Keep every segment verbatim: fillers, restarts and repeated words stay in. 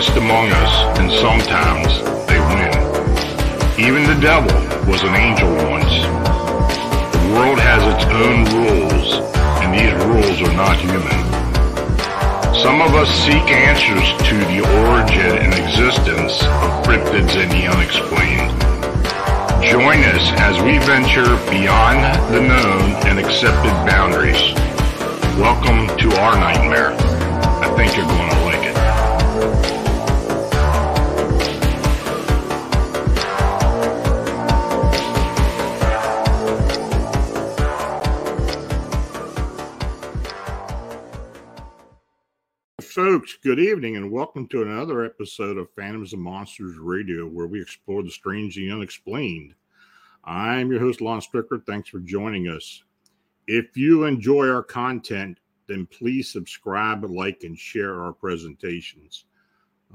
exist among us, and sometimes they win. Even the devil was an angel once. The world has its own rules, and these rules are not human. Some of us seek answers to the origin and existence of cryptids and the unexplained. Join us as we venture beyond the known and accepted boundaries. Welcome to our nightmare. I think you're going to like it. Folks, good evening and welcome to another episode of Phantoms and Monsters Radio, where we explore the strange and unexplained. I'm your host, Lon Strickler. Thanks for joining us. If you enjoy our content, then please subscribe, like, and share our presentations.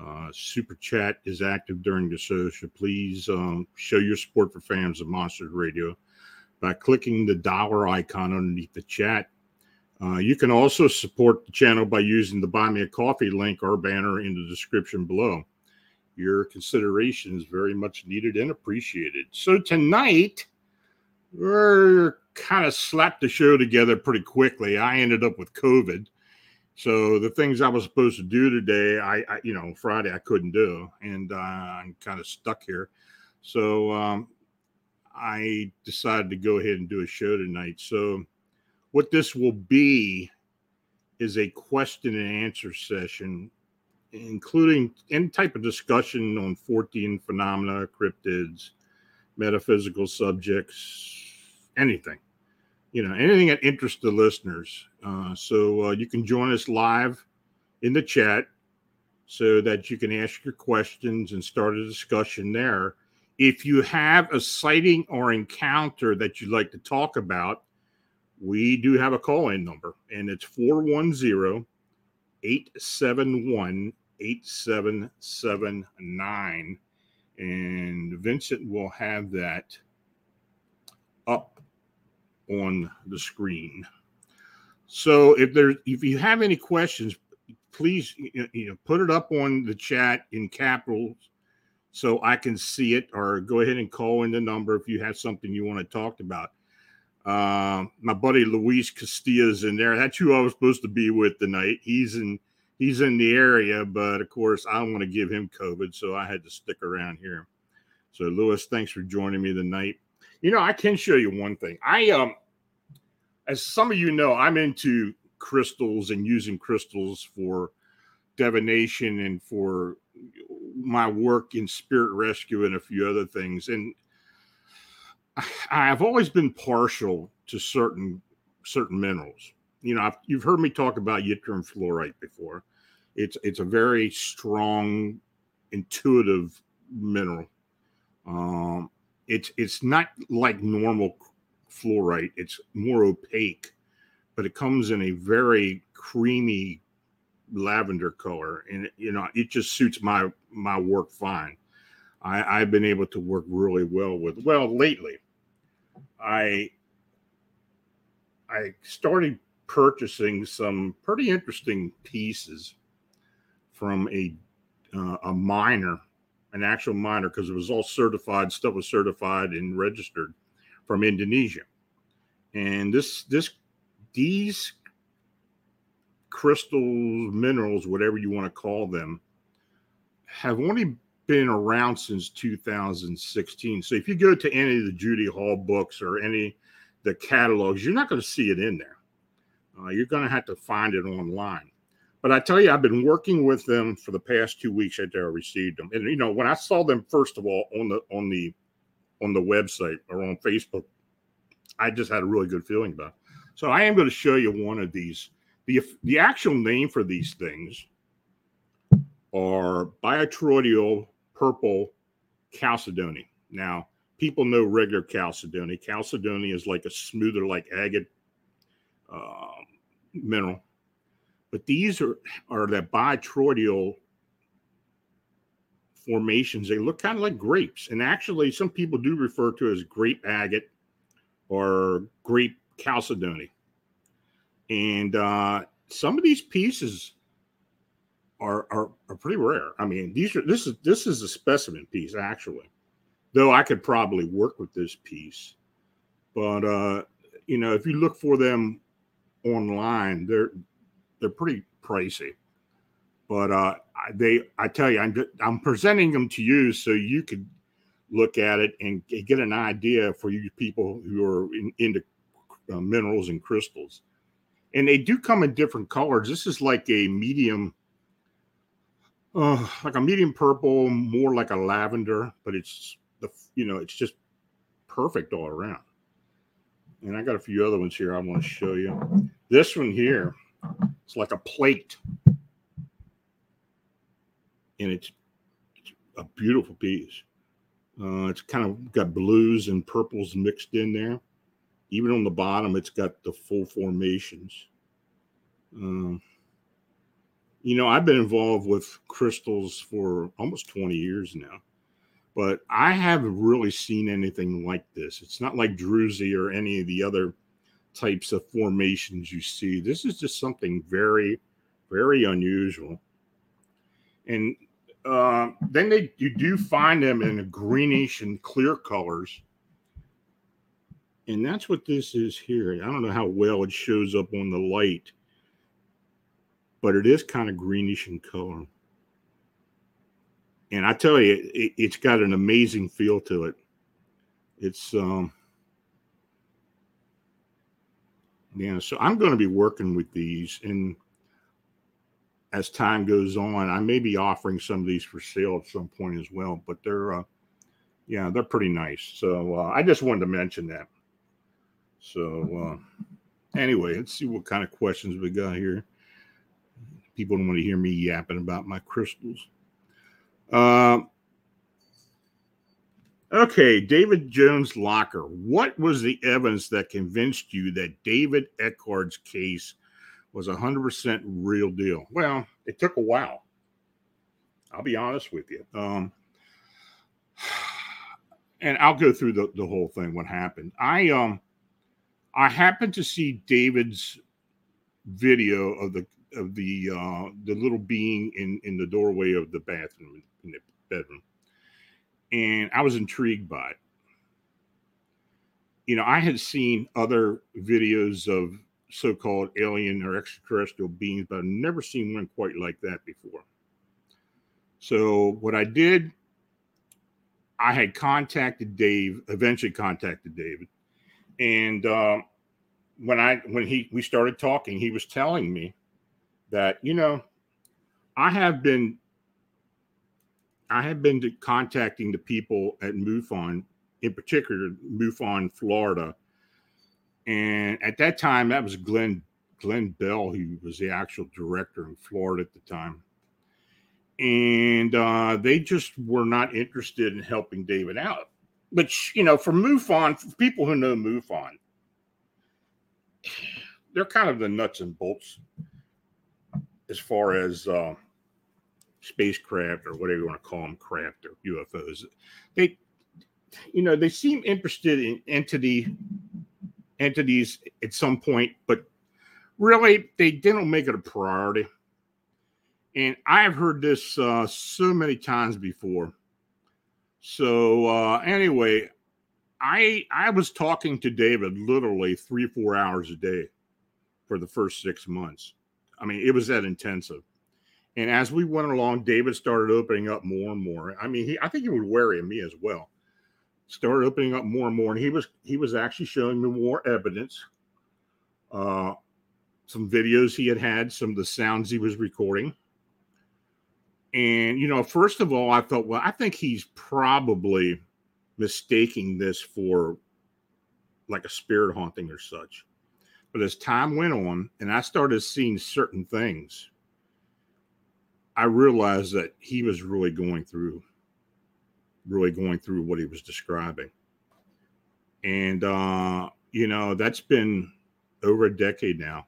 Uh, Super Chat is active during the show, so please um, show your support for Phantoms and Monsters Radio by clicking the dollar icon underneath the chat. Uh, you can also support the channel by using the Buy Me a Coffee link or banner in the description below. Your consideration is very much needed and appreciated. So tonight, we're kind of slapped the show together pretty quickly. I ended up with COVID. So the things I was supposed to do today, I, I you know, Friday I couldn't do. And uh, I'm kind of stuck here. So um, I decided to go ahead and do a show tonight. So what this will be is a question and answer session, including any type of discussion on fourteen phenomena, cryptids, metaphysical subjects, anything, you know, anything that interests the listeners. Uh, so uh, you can join us live in the chat so that you can ask your questions and start a discussion there. If you have a sighting or encounter that you'd like to talk about, we do have a call-in number, and it's four one zero, eight seven one, eight seven seven nine, and Vincent will have that up on the screen. So if there, if you have any questions, please you know, put it up on the chat in capitals so I can see it, or go ahead and call in the number if you have something you want to talk about. Uh, my buddy Luis Castillo is in there. That's who I was supposed to be with tonight. He's in he's in the area, but of course I don't want to give him COVID, so I had to stick around here. So Luis, thanks for joining me tonight. You know, I can show you one thing. I um, as some of you know, I'm into crystals and using crystals for divination and for my work in spirit rescue and a few other things. And I've always been partial to certain certain minerals. You know, I've, you've heard me talk about yttrium fluorite before. It's it's a very strong, intuitive mineral. Um, it's it's not like normal fluorite. It's more opaque, but it comes in a very creamy lavender color, and you know, it just suits my my work fine. I, I've been able to work really well with. Well, lately, I I started purchasing some pretty interesting pieces from a uh, a miner, an actual miner, because it was all certified, stuff was certified and registered from Indonesia. And this this these crystals, minerals, whatever you want to call them, have only been around since two thousand sixteen. So if you go to any of the Judy Hall books or any of the catalogs, you're not going to see it in there. Uh, you're going to have to find it online. But I tell you, I've been working with them for the past two weeks after I received them. And you know, when I saw them first of all on the on the on the website or on Facebook, I just had a really good feeling about it. So I am going to show you one of these. The the actual name for these things are botryoidal purple chalcedony. Now, people know regular chalcedony. Chalcedony is like a smoother, like agate uh, mineral. But these are, are that botryoidal formations. They look kind of like grapes. And actually, some people do refer to it as grape agate or grape chalcedony. And uh, some of these pieces are, are are pretty rare. I mean, these are this is this is a specimen piece, actually. Though I could probably work with this piece, but uh, you know, if you look for them online, they're they're pretty pricey. But uh, they, I tell you, I'm I'm presenting them to you so you could look at it and get an idea for you people who are in, into uh, minerals and crystals. And they do come in different colors. This is like a medium, uh, like a medium purple, more like a lavender, but it's the, you know, it's just perfect all around. And I got a few other ones here I want to show you. This one here, it's like a plate. And it's, it's a beautiful piece. Uh, it's kind of got blues and purples mixed in there. Even on the bottom, it's got the full formations. Um, you know, I've been involved with crystals for almost twenty years now, but I haven't really seen anything like this. It's not like druzy or any of the other types of formations you see. This is just something very, very unusual. And uh, then they you do find them in a greenish and clear colors. And that's what this is here. I don't know how well it shows up on the light, but it is kind of greenish in color. And I tell you, it, it's got an amazing feel to it. It's, um, yeah, so I'm going to be working with these. And as time goes on, I may be offering some of these for sale at some point as well, but they're, uh, yeah, they're pretty nice. So uh, I just wanted to mention that. So uh, anyway, let's see what kind of questions we got here. People don't want to hear me yapping about my crystals. Uh, okay, David Jones Locker. What was the evidence that convinced you that David Eckhart's case was one hundred percent real deal? Well, it took a while. I'll be honest with you. Um, and I'll go through the, the whole thing, what happened. I, um, I happened to see David's video of the of the uh, the little being in, in the doorway of the bathroom in the bedroom, and I was intrigued by it. You know, I had seen other videos of so-called alien or extraterrestrial beings, but I've never seen one quite like that before. So what I did, I had contacted Dave. Eventually, contacted David. And uh, when I when he we started talking, he was telling me that, you know, I have been I have been to contacting the people at MUFON, in particular MUFON, Florida, and at that time that was Glenn Glenn Bell, who was the actual director in Florida at the time, and uh, they just were not interested in helping David out. But, you know, for MUFON, for people who know MUFON, they're kind of the nuts and bolts as far as uh, spacecraft or whatever you want to call them, craft or U F Os. They, you know, they seem interested in entity entities at some point, but really they didn't make it a priority. And I've heard this uh, so many times before. So uh, anyway, I I was talking to David literally three, four hours a day for the first six months. I mean, it was that intensive. And as we went along, David started opening up more and more. I mean, he I think he would worry me as well. Started opening up more and more, and he was he was actually showing me more evidence. Uh, some videos he had had, some of the sounds he was recording. And, you know, first of all, I thought, well, I think he's probably mistaking this for like a spirit haunting or such. But as time went on and I started seeing certain things, I realized that he was really going through, really going through what he was describing. And, uh, you know, that's been over a decade now.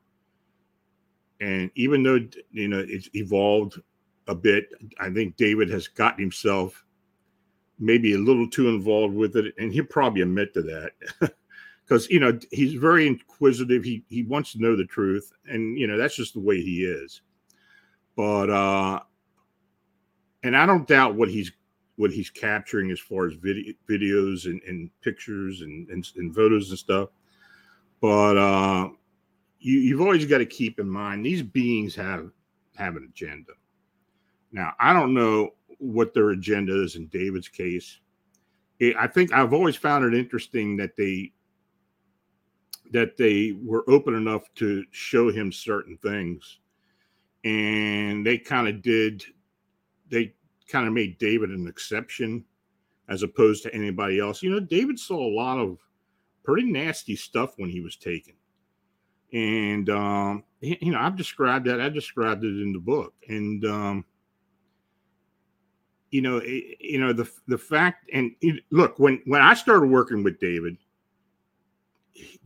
And even though, you know, it's evolved a bit, I think David has gotten himself maybe a little too involved with it, and he'll probably admit to that because you know he's very inquisitive. He he wants to know the truth, and you know that's just the way he is. But uh, and I don't doubt what he's what he's capturing as far as video, videos and, and pictures and, and and photos and stuff. But uh, you you've always got to keep in mind these beings have have an agenda. Now I don't know what their agenda is in David's case. It, I think I've always found it interesting that they that they were open enough to show him certain things, and they kind of did. They kind of made David an exception as opposed to anybody else. You know, David saw a lot of pretty nasty stuff when he was taken. And, um, you know, I've described that. I described it in the book. And, um, you know, it, you know, the, the fact, and it, look, when, when I started working with David,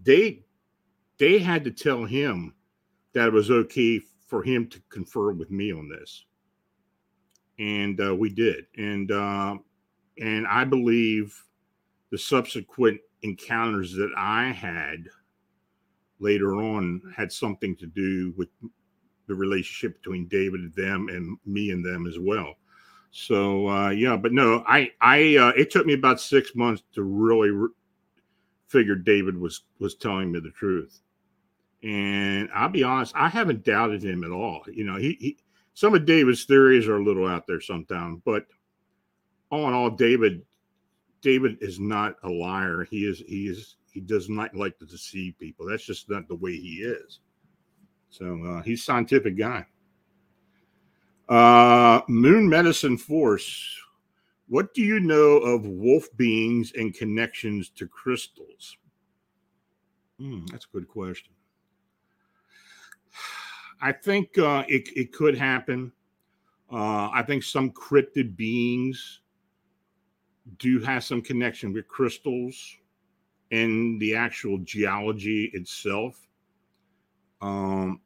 they, they had to tell him that it was okay for him to confer with me on this. And uh, we did. And uh, and I believe the subsequent encounters that I had later on had something to do with the relationship between David and them and me and them as well. So, uh, yeah, but no, I, I uh, it took me about six months to really re- figure David was, was telling me the truth. And I'll be honest, I haven't doubted him at all. You know, he... he Some of David's theories are a little out there sometimes, but all in all, David, David is not a liar. He is, he is, he does not like to deceive people. That's just not the way he is. So uh, he's a scientific guy. Uh, Moon Medicine Force. What do you know of wolf beings and connections to crystals? Hmm, that's a good question. I think uh, it, it could happen. Uh, I think some cryptid beings do have some connection with crystals and the actual geology itself. Um,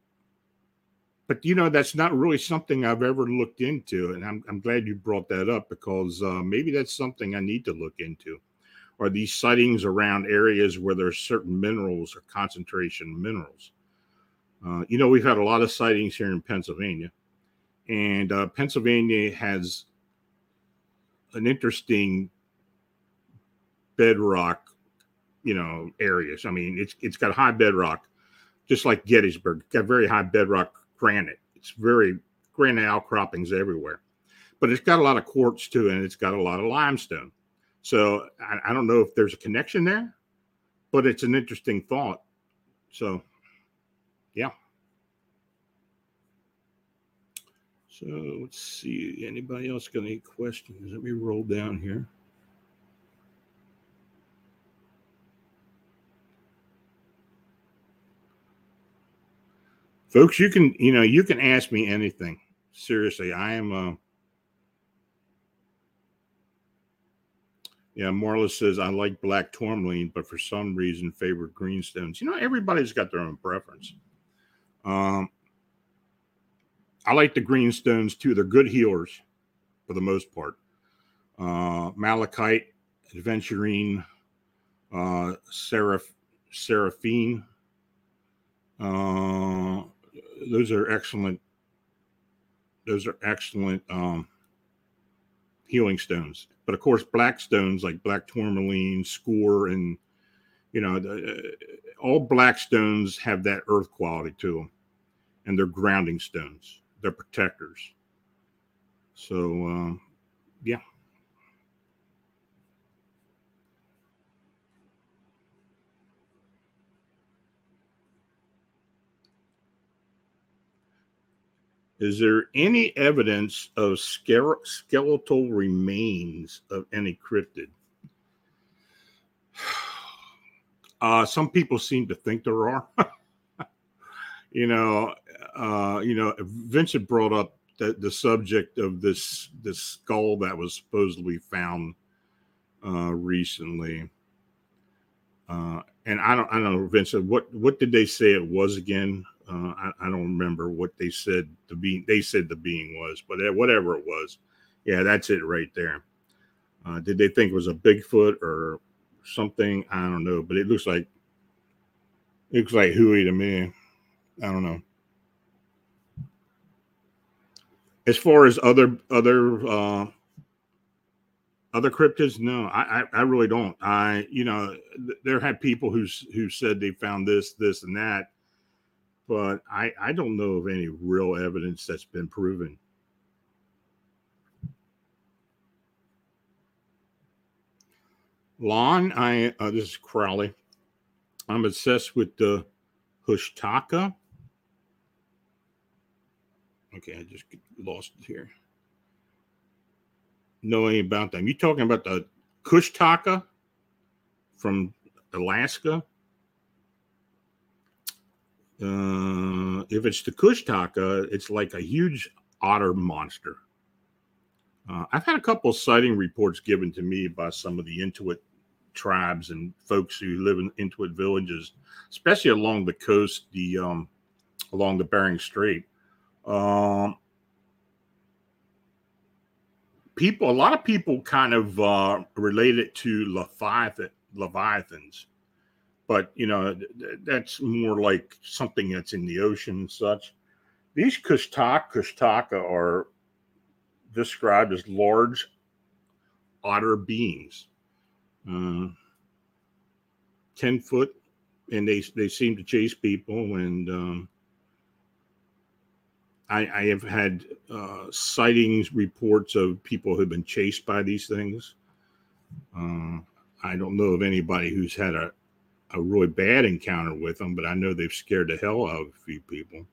but, you know, that's not really something I've ever looked into. And I'm, I'm glad you brought that up because uh, maybe that's something I need to look into. Are these sightings around areas where there are certain minerals or concentration minerals? Uh, you know, we've had a lot of sightings here in Pennsylvania, and uh, Pennsylvania has an interesting bedrock, you know, areas. I mean, it's it's got high bedrock, just like Gettysburg. It's got very high bedrock granite. It's very granite outcroppings everywhere, but it's got a lot of quartz too, and it's got a lot of limestone. So I, I don't know if there's a connection there, but it's an interesting thought. So. Yeah. So let's see. Anybody else got any questions? Let me roll down here. Folks, you can, you know, you can ask me anything. Seriously, I am. Uh... Yeah, Marla says, I like black tourmaline, but for some reason favor greenstones. You know, everybody's got their own preference. Um, I like the greenstones too. They're good healers for the most part. Uh, malachite, aventurine, uh, seraph, seraphine. Uh, those are excellent. Those are excellent um, healing stones. But of course, black stones like black tourmaline, score, and you know, the, uh, all black stones have that earth quality to them. And they're grounding stones. They're protectors. So, um, yeah. Is there any evidence of skeletal remains of any cryptid? Uh, some people seem to think there are. You know, uh, you know, Vincent brought up the, the subject of this this skull that was supposedly found uh, recently, uh, and I don't, I don't know, Vincent. What what did they say it was again? Uh, I, I don't remember what they said the being. They said the being was, but whatever it was, yeah, that's it right there. Uh, did they think it was a Bigfoot or something? I don't know, but it looks like it looks like hooey to me. I don't know. As far as other other uh, other cryptids, no, I, I I really don't. I you know th- there have people who who said they found this this and that, but I I don't know of any real evidence that's been proven. Lon, I uh, this is Crowley. I'm obsessed with the Kushtaka. Okay, I just lost it here. Knowing about them. You talking about the Kushtaka from Alaska? Uh, if it's the Kushtaka, it's like a huge otter monster. Uh, I've had a couple of sighting reports given to me by some of the Inuit tribes and folks who live in Inuit villages, especially along the coast, the um, along the Bering Strait. Um, people, a lot of people kind of uh, relate it to Leviathan, Leviathans, but you know, th- that's more like something that's in the ocean and such. These Kushtaka, Kushtaka are described as large otter beings, uh, ten foot, and they, they seem to chase people and, um, I, I have had uh, sightings, reports of people who have been chased by these things. Uh, I don't know of anybody who's had a, a really bad encounter with them, but I know they've scared the hell out of a few people.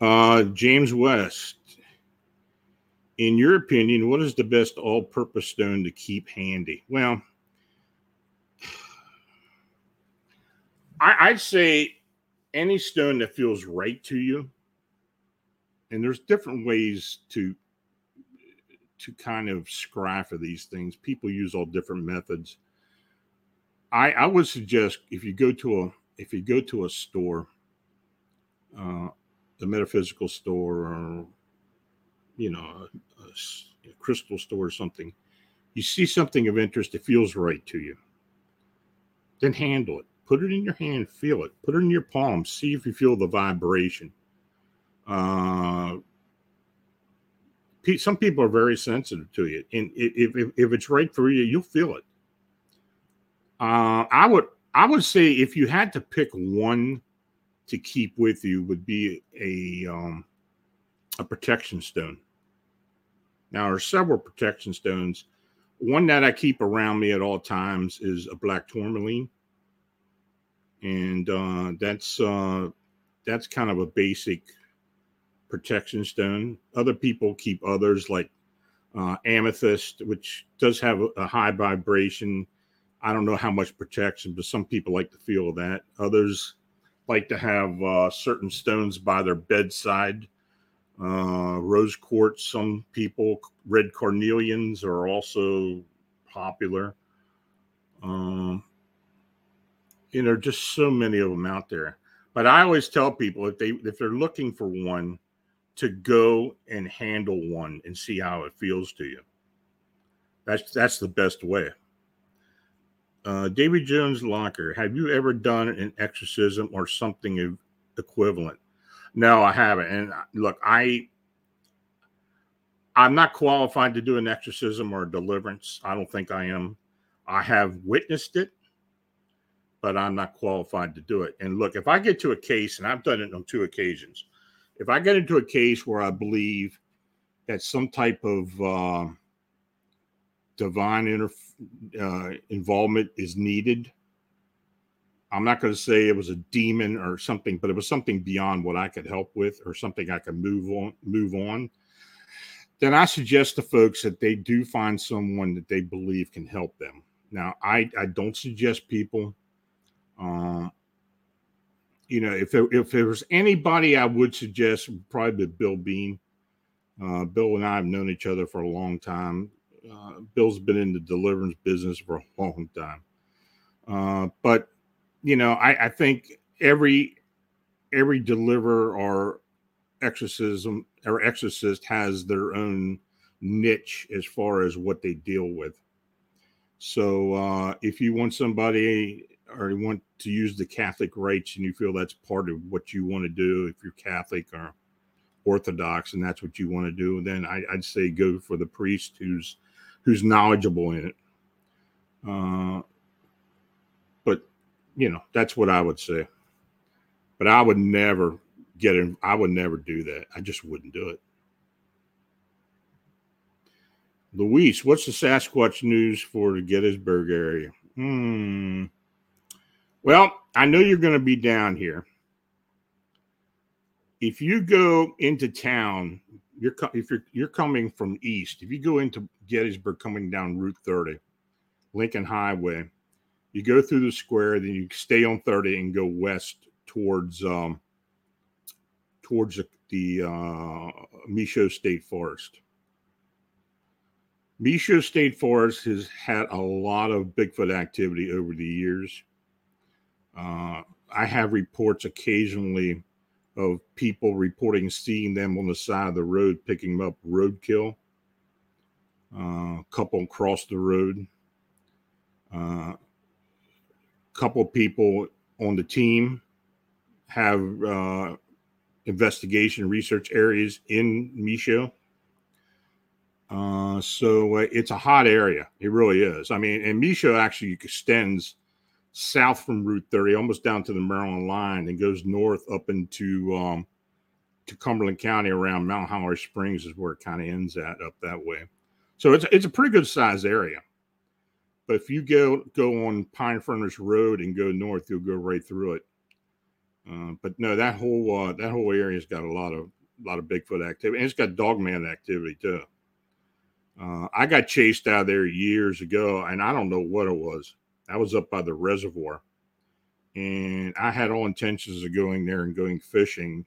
Uh, James West, in your opinion, what is the best all-purpose stone to keep handy? Well, I, I'd say... any stone that feels right to you, and there's different ways to to kind of scry for these things. People use all different methods. I I would suggest if you go to a if you go to a store, uh, the metaphysical store, or you know, a, a crystal store or something, you see something of interest that feels right to you, then handle it. Put it in your hand, feel it. Put it in your palm, see if you feel the vibration. Uh, some people are very sensitive to it, and if if, if it's right for you, you'll feel it. Uh, I would I would say if you had to pick one to keep with you, would be a um, a protection stone. Now, there are several protection stones. One that I keep around me at all times is a black tourmaline. And uh, that's uh, that's kind of a basic protection stone. Other people keep others like uh, amethyst, which does have a, a high vibration. I don't know how much protection, but some people like the feel of that. Others like to have uh, certain stones by their bedside. Uh, rose quartz, some people, red carnelians are also popular. Um uh, You know, just so many of them out there. But I always tell people if they if they're looking for one, to go and handle one and see how it feels to you. That's that's the best way. Uh, David Jones Locker, have you ever done an exorcism or something equivalent? No, I haven't. And look, I I'm not qualified to do an exorcism or a deliverance. I don't think I am. I have witnessed it, but I'm not qualified to do it. And look, if I get to a case, and I've done it on two occasions, if I get into a case where I believe that some type of uh, divine interf- uh, involvement is needed, I'm not going to say it was a demon or something, but it was something beyond what I could help with or something I could move on, move on, then I suggest to folks that they do find someone that they believe can help them. Now, I, I don't suggest people... Uh, you know, if there, if there was anybody I would suggest, probably Bill Bean. Uh, Bill and I have known each other for a long time. Uh, Bill's been in the deliverance business for a long time. Uh, but, you know, I, I think every every deliverer or exorcism or exorcist has their own niche as far as what they deal with. So uh, if you want somebody or you want to use the Catholic rites and you feel that's part of what you want to do, if you're Catholic or Orthodox and that's what you want to do, then I, I'd say go for the priest who's who's knowledgeable in it. Uh, but, you know, that's what I would say. But I would never get in. I would never do that. I just wouldn't do it. Luis, what's the Sasquatch news for the Gettysburg area? Hmm. Well, I know you're going to be down here. If you go into town, you're if you're you're coming from east. If you go into Gettysburg, coming down Route thirty, Lincoln Highway, you go through the square, then you stay on thirty and go west towards um, towards the, the uh, Michaux State Forest. Michaux State Forest has had a lot of Bigfoot activity over the years. Uh, I have reports occasionally of people reporting seeing them on the side of the road, picking up roadkill. Uh, couple crossed the road. Uh, couple people on the team have uh, investigation research areas in Michaux. Uh, so uh, it's a hot area. It really is. I mean, and Michaux actually extends south from Route thirty, almost down to the Maryland line, and goes north up into um, to Cumberland County around Mount Howard Springs is where it kind of ends at up that way. So it's it's a pretty good sized area. But if you go go on Pine Furnace Road and go north, you'll go right through it. Uh, but no, that whole uh, that whole area's got a lot of a lot of Bigfoot activity, and it's got Dogman activity too. Uh, I got chased out of there years ago, and I don't know what it was. I was up by the reservoir, and I had all intentions of going there and going fishing,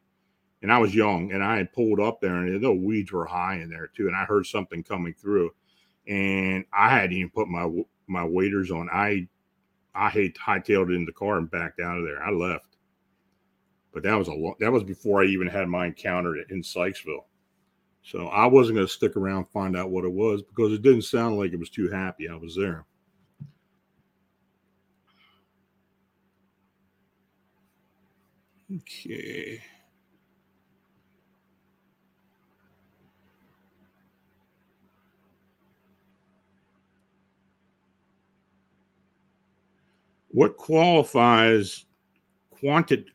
and I was young, and I had pulled up there, and the weeds were high in there too, and I heard something coming through, and I hadn't even put my my waders on. I I hightailed it in the car and backed out of there. I left, but that was a lo- that was before I even had my encounter in Sykesville, so I wasn't going to stick around and find out what it was because it didn't sound like it was too happy I was there. Okay. What qualifies quanti-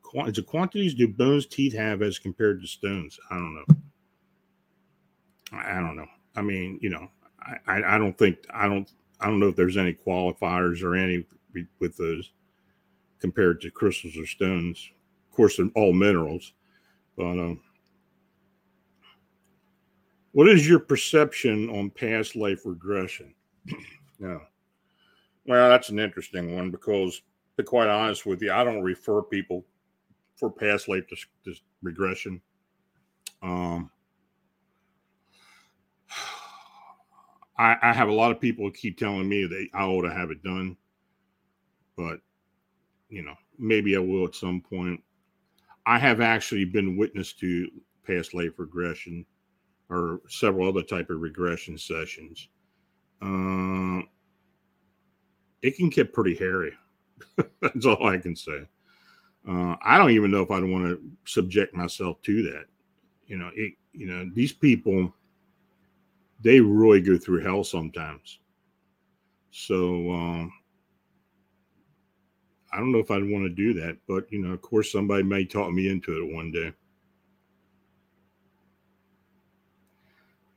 quant- the quantities do bones, teeth have as compared to stones? I don't know. I don't know. I mean, you know, I, I don't think I don't I don't know if there's any qualifiers or any with those compared to crystals or stones. Of course, they're all minerals. But um, what is your perception on past life regression? No. Well, that's an interesting one because, to be quite honest with you, I don't refer people for past life dis- dis- regression. Um, I, I have a lot of people who keep telling me that I ought to have it done. But, you know, maybe I will at some point. I have actually been witness to past life regression or several other type of regression sessions. Uh, it can get pretty hairy. That's all I can say. Uh, I don't even know if I'd want to subject myself to that. You know, it, you know, these people, they really go through hell sometimes. So uh, I don't know if I'd want to do that, but, you know, of course, somebody may talk me into it one day.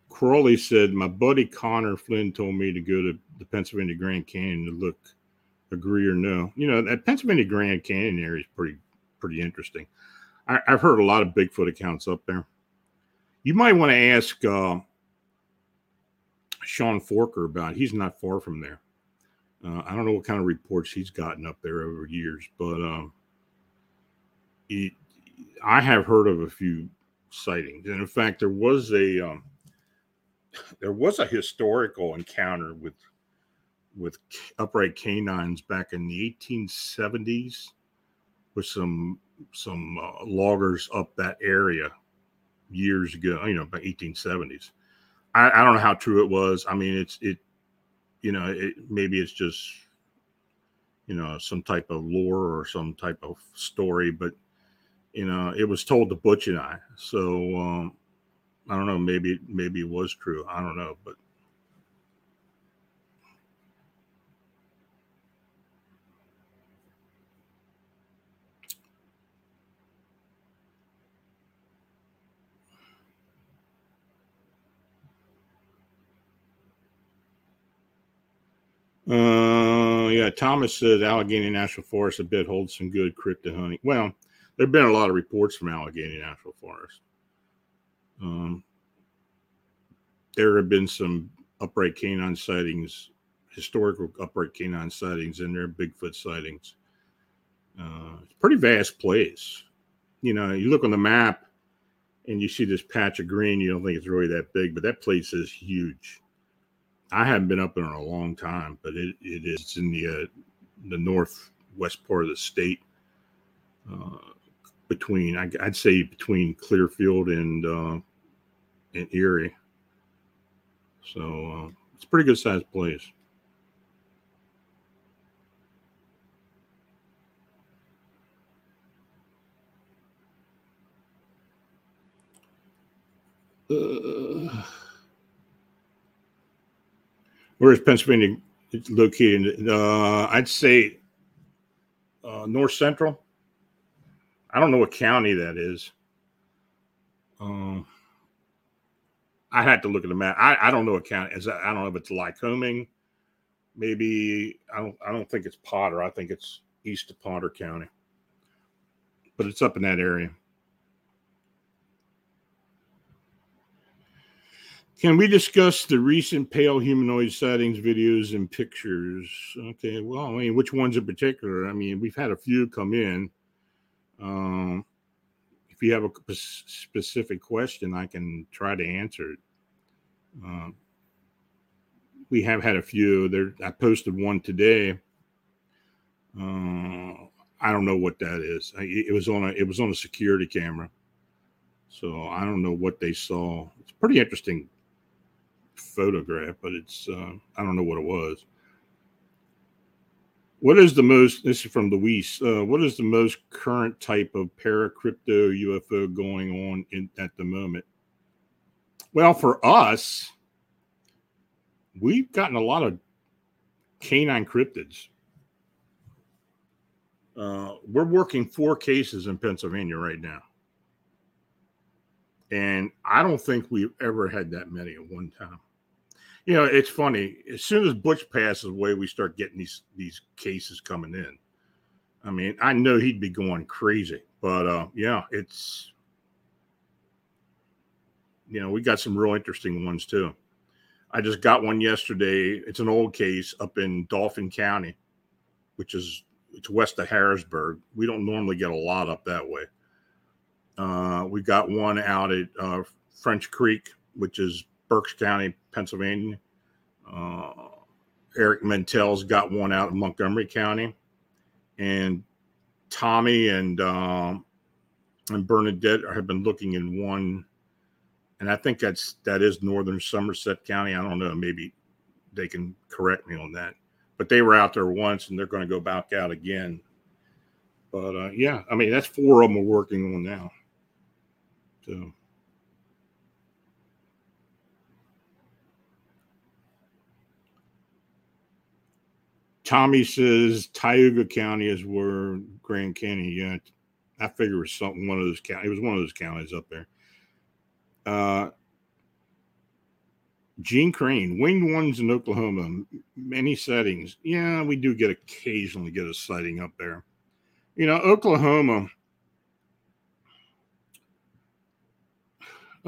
Crawley said, my buddy Connor Flynn told me to go to the Pennsylvania Grand Canyon to look, agree or no. You know, that Pennsylvania Grand Canyon area is pretty, pretty interesting. I, I've heard a lot of Bigfoot accounts up there. You might want to ask uh, Sean Forker about it. He's not far from there. Uh, I don't know what kind of reports he's gotten up there over years, but um, it, I have heard of a few sightings. And in fact, there was a um, there was a historical encounter with with upright canines back in the eighteen seventies with some some uh, loggers up that area years ago. You know, about eighteen seventies. I, I don't know how true it was. I mean, it's it. You know, it, maybe it's just you know, some type of lore or some type of story, but, you know, it was told to Butch and I. So, um, I don't know, maybe, maybe it was true. I don't know, but. Uh, yeah, Thomas said Allegheny National Forest, a bit holds some good cryptid hunting. Well, there have been a lot of reports from Allegheny National Forest. Um, there have been some upright canine sightings, historical upright canine sightings, and there are Bigfoot sightings. Uh, it's a pretty vast place. You know, you look on the map and you see this patch of green, you don't think it's really that big, but that place is huge. I haven't been up there in a long time, but it, it is it's in the uh, the northwest part of the state, uh, between I, I'd say between Clearfield and uh, and Erie. So uh, it's a pretty good sized place. Uh... Where is Pennsylvania located? Uh, I'd say uh, north central. I don't know what county that is. Um, I had to look at the map. I, I don't know what county. Is that, I don't know if it's Lycoming. Maybe I don't. I don't think it's Potter. I think it's east of Potter County. But it's up in that area. Can we discuss the recent pale humanoid sightings, videos, and pictures? Okay, well, I mean, which ones in particular? I mean, we've had a few come in. Um, if you have a specific question, I can try to answer it. Um, we have had a few. There, I posted one today. Uh, I don't know what that is. I, it was on a. It was on a security camera, so I don't know what they saw. It's pretty interesting photograph, but it's uh, I don't know what it was. What is the most? This is from Luis. Uh, what is the most current type of paracrypto U F O going on in, at the moment? Well, for us, we've gotten a lot of canine cryptids. Uh, we're working four cases in Pennsylvania right now. And I don't think we've ever had that many at one time. You know, it's funny. As soon as Butch passes away, we start getting these these cases coming in. I mean, I know he'd be going crazy. But, uh, yeah, it's, you know, we got some real interesting ones, too. I just got one yesterday. It's an old case up in Dauphin County, which is it's west of Harrisburg. We don't normally get a lot up that way. Uh, we got one out at uh, French Creek, which is Berks County, Pennsylvania. Uh, Eric Mentel's got one out in Montgomery County, and Tommy and um, and Bernadette have been looking in one, and I think that's that is northern Somerset County. I don't know, maybe they can correct me on that, but they were out there once, and they're going to go back out again. But uh, yeah, I mean that's four of them we're working on now. So, Tommy says Tioga County is where Grand Canyon. Yeah, I figure it was something one of those counties. It was one of those counties up there. Uh, Gene Crane, winged ones in Oklahoma, many sightings. Yeah, we do get occasionally get a sighting up there. You know, Oklahoma.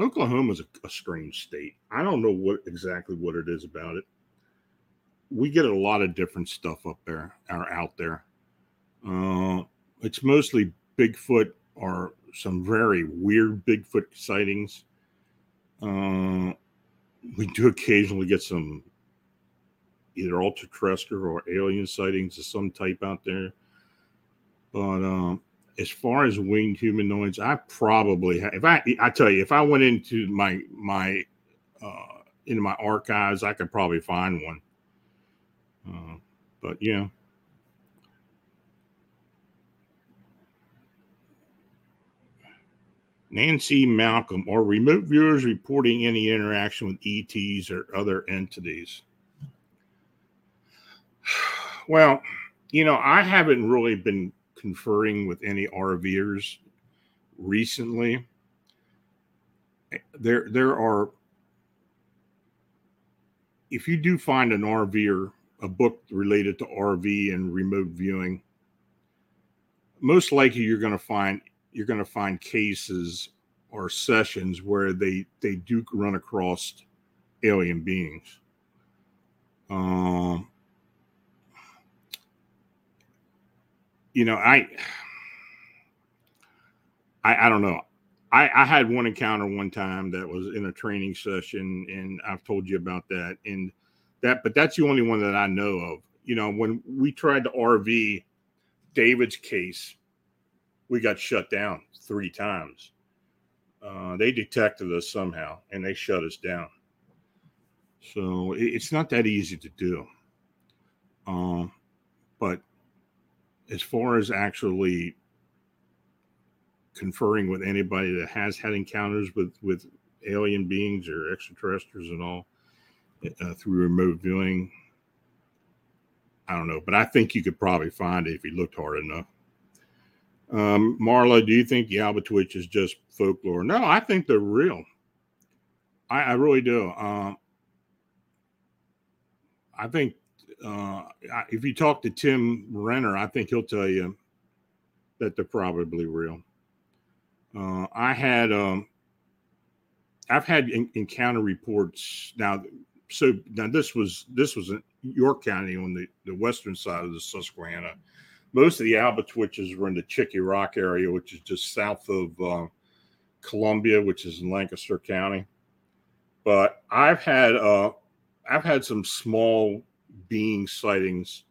Oklahoma's a, a strange state. I don't know what exactly what it is about it. We get a lot of different stuff up there, or out there. Uh, it's mostly Bigfoot or some very weird Bigfoot sightings. Uh, we do occasionally get some either ultra-terrestrial or alien sightings of some type out there. But um, as far as winged humanoids, I probably ha- if I I tell you if I went into my my uh, into my archives, I could probably find one. Uh, but yeah, Nancy Malcolm, or remote viewers reporting any interaction with E Ts or other entities? Well, you know, I haven't really been conferring with any RVers recently. There, there are, if you do find an RVer, a book related to R V and remote viewing, most likely you're going to find you're going to find cases or sessions where they they do run across alien beings. Um, you know, I, I I don't know. I, I had one encounter one time that was in a training session, and I've told you about that. And that, but that's the only one that I know of. You know, when we tried to R V David's case, we got shut down three times. Uh, they detected us somehow, and they shut us down. So it, it's not that easy to do. Um, but as far as actually conferring with anybody that has had encounters with, with alien beings or extraterrestrials and all, Uh, through remote viewing, I don't know, but I think you could probably find it if you looked hard enough. Um, Marla, do you think the Albatwitch is just folklore? No, I think they're real. I, I really do. Uh, I think uh, if you talk to Tim Renner, I think he'll tell you that they're probably real. Uh, I had, um, I've had in, encounter reports now. So now this was this was in York County on the, the western side of the Susquehanna. Most of the Albatwitches were in the Chicky Rock area, which is just south of uh, Columbia, which is in Lancaster County. But I've had uh, I've had some small being sightings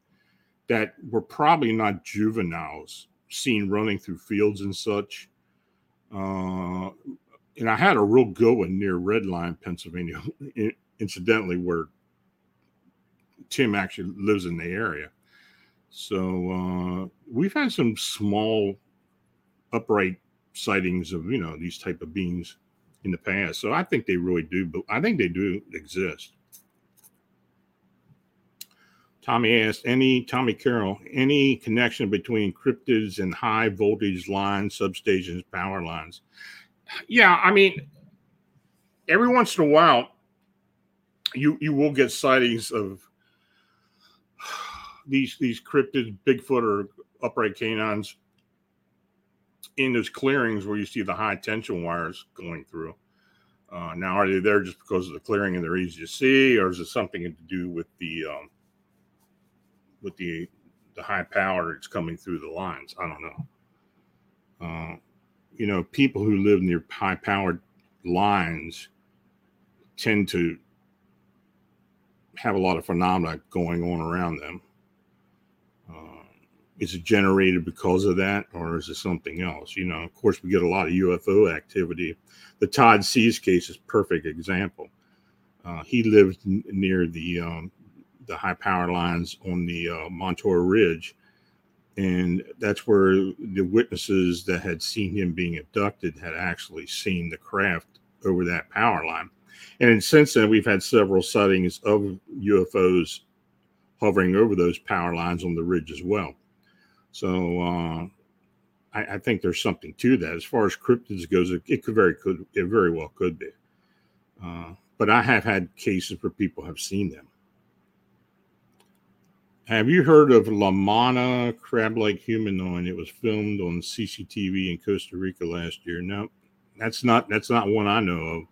that were probably not juveniles seen running through fields and such. Uh, and I had a real good one near Redline, Pennsylvania. It, incidentally, where Tim actually lives in the area. So uh, we've had some small upright sightings of, you know, these type of beings in the past. So I think they really do, but I think they do exist. Tommy asked, any, Tommy Carroll, any connection between cryptids and high voltage lines, substations, power lines? Yeah, I mean, every once in a while, You you will get sightings of these these cryptid, Bigfoot or upright canines in those clearings where you see the high tension wires going through. Uh, now, are they there just because of the clearing and they're easy to see, or is it something to do with the um, with the the high power that's coming through the lines? I don't know. Uh, you know, people who live near high powered lines tend to have a lot of phenomena going on around them. Uh, is it generated because of that, or is it something else? You know, of course, we get a lot of U F O activity. The Todd Sees case is a perfect example. Uh, he lived n- near the um, the high power lines on the uh, Montour Ridge, and that's where the witnesses that had seen him being abducted had actually seen the craft over that power line. And since then, we've had several sightings of U F Os hovering over those power lines on the ridge as well. So uh, I, I think there's something to that. As far as cryptids goes, it, it could very could it very well could be. Uh, but I have had cases where people have seen them. Have you heard of La Mana, crab-like humanoid? It was filmed on C C T V in Costa Rica last year. No, that's not that's not one I know of.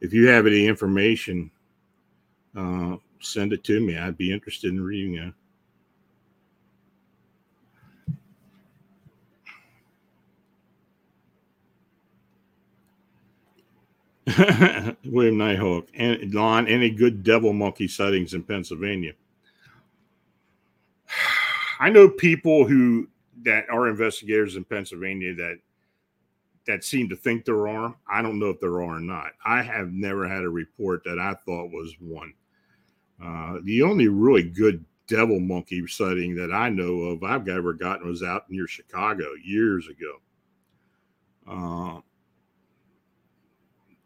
If you have any information, uh, send it to me. I'd be interested in reading it. William Nighthawk. And Lon, any good devil monkey sightings in Pennsylvania? I know people who that are investigators in Pennsylvania that that seem to think there are. I don't know if there are or not. I have never had a report that I thought was one. Uh, the only really good devil monkey sighting that I know of I've ever gotten was out near Chicago years ago. Uh,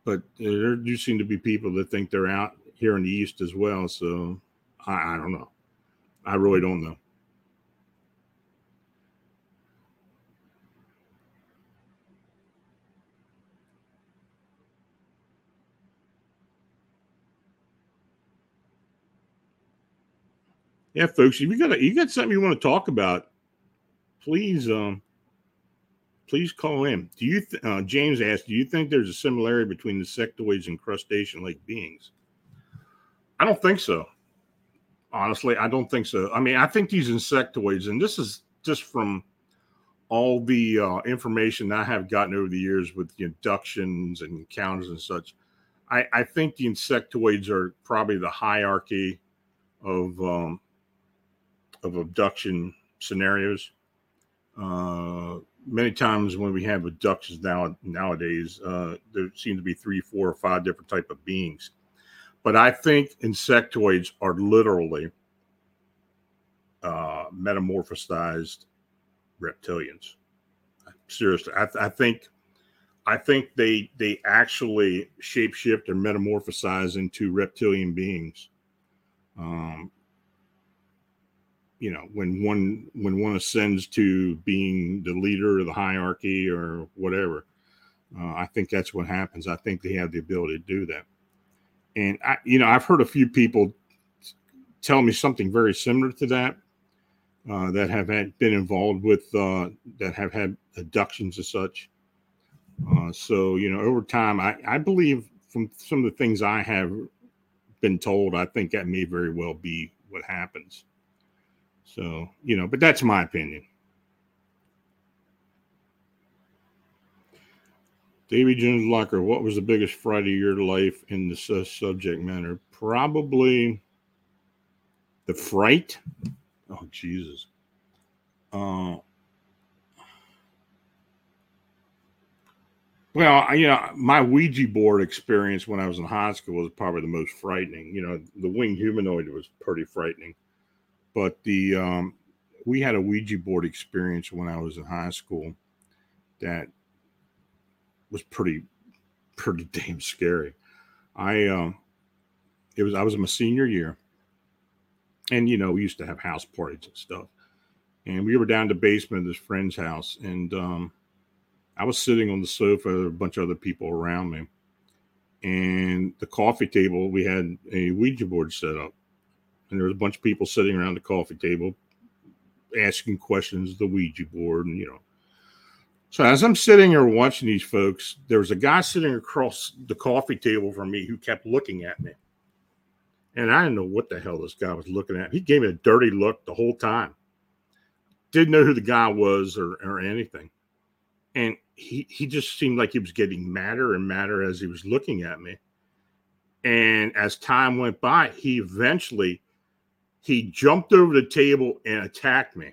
but there do seem to be people that think they're out here in the East as well. So I, I don't know. I really don't know. Yeah, folks, if you got a, you got something you want to talk about, please, um, please call in. Do you? Th- uh, James asked, do you think there's a similarity between insectoids and crustacean-like beings? I don't think so. Honestly, I don't think so. I mean, I think these insectoids, and this is just from all the uh, information I have gotten over the years with the abductions and encounters and such, I, I think the insectoids are probably the hierarchy of um, of abduction scenarios. Uh, many times when we have abductions now nowadays, uh, there seem to be three, four, or five different type of beings. But I think insectoids are literally uh, metamorphosized reptilians. Seriously, I, th- I think I think they they actually shapeshift or metamorphosize into reptilian beings. Um, you know, when one when one ascends to being the leader of the hierarchy or whatever, uh, I think that's what happens. I think they have the ability to do that. And, I, you know, I've heard a few people tell me something very similar to that, uh, that have had, been involved with, uh, that have had abductions and such. Uh, so, you know, over time, I, I believe from some of the things I have been told, I think that may very well be what happens. So, you know, but that's my opinion. Davy Jones Locker, what was the biggest fright of your life in the su- subject matter? Probably the fright. Oh, Jesus. Uh, well, you know, my Ouija board experience when I was in high school was probably the most frightening. You know, the winged humanoid was pretty frightening. But the um, we had a Ouija board experience when I was in high school that was pretty, pretty damn scary. I, um, it was, I was in my senior year, and, you know, we used to have house parties and stuff, and we were down to the basement of this friend's house. And, um, I was sitting on the sofa, there were a bunch of other people around me, and the coffee table, we had a Ouija board set up, and there was a bunch of people sitting around the coffee table asking questions of the Ouija board. And, you know, so as I'm sitting here watching these folks, there was a guy sitting across the coffee table from me who kept looking at me. And I didn't know what the hell this guy was looking at. He gave me a dirty look the whole time. Didn't know who the guy was or, or anything. And he, he just seemed like he was getting madder and madder as he was looking at me. And as time went by, he eventually, he jumped over the table and attacked me.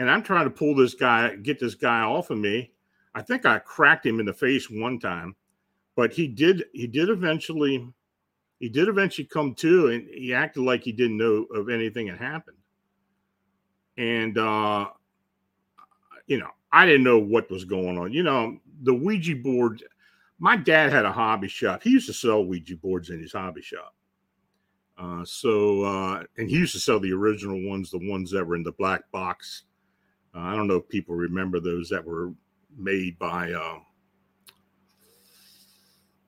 And I'm trying to pull this guy, get this guy off of me. I think I cracked him in the face one time, but he did, he did eventually, he did eventually come to, and he acted like he didn't know of anything that happened. And, uh, you know, I didn't know what was going on. You know, the Ouija board, my dad had a hobby shop. He used to sell Ouija boards in his hobby shop. Uh, so, uh, and he used to sell the original ones, the ones that were in the black box. Uh, I don't know if people remember those that were made by, uh,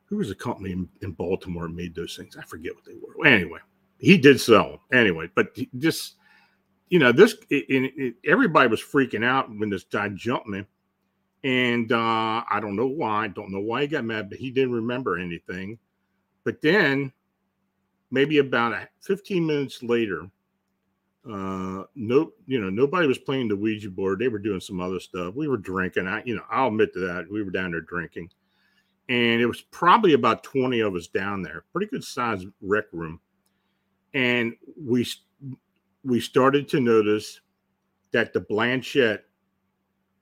who was a company in, in Baltimore that made those things? I forget what they were. Anyway, he did sell them. Anyway, but just, you know, this, it, it, it, everybody was freaking out when this guy jumped me. And uh, I don't know why. I don't know why he got mad, but he didn't remember anything. But then maybe about fifteen minutes later, uh no you know nobody was playing the Ouija board. They were doing some other stuff. We were drinking. I you know I'll admit to that. We were down there drinking, and it was probably about twenty of us down there, pretty good sized rec room. And we we started to notice that the planchette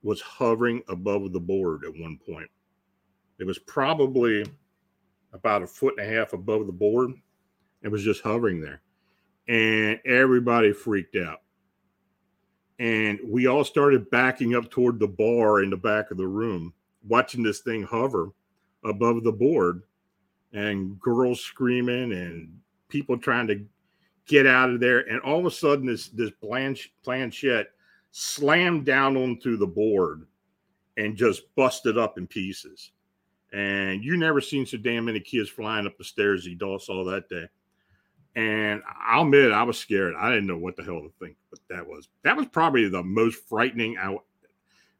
was hovering above the board at one point. It was probably about a foot and a half above the board. It was just hovering there. And everybody freaked out. And we all started backing up toward the bar in the back of the room, watching this thing hover above the board, and girls screaming and people trying to get out of there. And all of a sudden, this this planch, planchette slammed down onto the board and just busted up in pieces. And you never seen so damn many kids flying up the stairs as y'all saw that day. And I'll admit, I was scared. I didn't know what the hell to think, but that was that was probably the most frightening